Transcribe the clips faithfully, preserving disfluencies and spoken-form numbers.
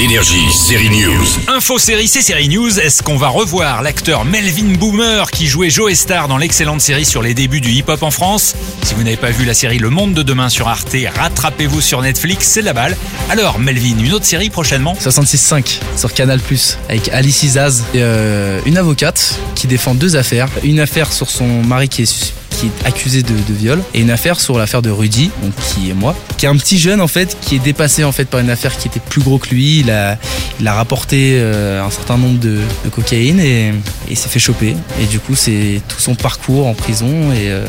Énergie, série news. Info série, c'est série news. Est-ce qu'on va revoir l'acteur Melvin Boomer qui jouait Joe Star dans l'excellente série sur les débuts du hip-hop en France? Si vous n'avez pas vu la série Le Monde de Demain sur Arte, rattrapez-vous sur Netflix, c'est de la balle. Alors Melvin, une autre série prochainement, soixante-six cinq sur Canal plus, avec Alice Isaz, euh, une avocate qui défend deux affaires. Une affaire sur son mari qui est suspect, qui est accusé de, de viol, et une affaire sur l'affaire de Rudy, donc qui est moi, qui est un petit jeune en fait, qui est dépassé en fait par une affaire qui était plus gros que lui. Il a, il a rapporté euh, un certain nombre de, de cocaïne et, et il s'est fait choper. Et du coup, c'est tout son parcours en prison et, euh,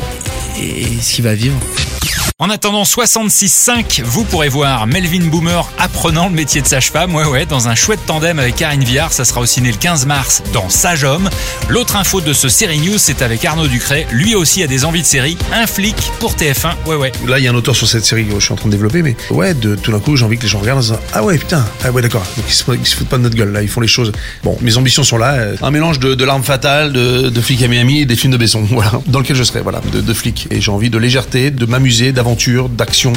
et, et ce qu'il va vivre. En attendant soixante-six cinq, vous pourrez voir Melvin Boomer apprenant le métier de sage-femme, ouais ouais, dans un chouette tandem avec Karine Viard. Ça sera au ciné le quinze mars dans Sage Homme. L'autre info de ce série news, c'est avec Arnaud Ducret. Lui aussi a des envies de série. Un flic pour T F un, ouais ouais. Là, il y a un auteur sur cette série que je suis en train de développer, mais ouais, de, tout d'un coup, j'ai envie que les gens regardent. Ah ouais, putain, ah ouais, d'accord. Donc ils se, ils se foutent pas de notre gueule, là, ils font les choses. Bon, mes ambitions sont là. Un mélange de, de l'arme fatale, de, de flic à Miami et des films de Besson, voilà, dans lequel je serai, voilà, de, de flic. Et j'ai envie de légèreté, de m'amuser, d'avancer. D'action.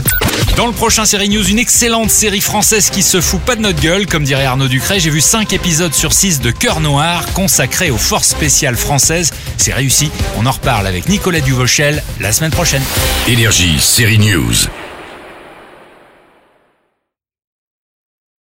Dans le prochain série news, une excellente série française qui se fout pas de notre gueule, comme dirait Arnaud Ducret. J'ai vu cinq épisodes sur six de Cœur Noir, consacré aux forces spéciales françaises. C'est réussi, on en reparle avec Nicolas Duvauchel la semaine prochaine. Énergie, série news.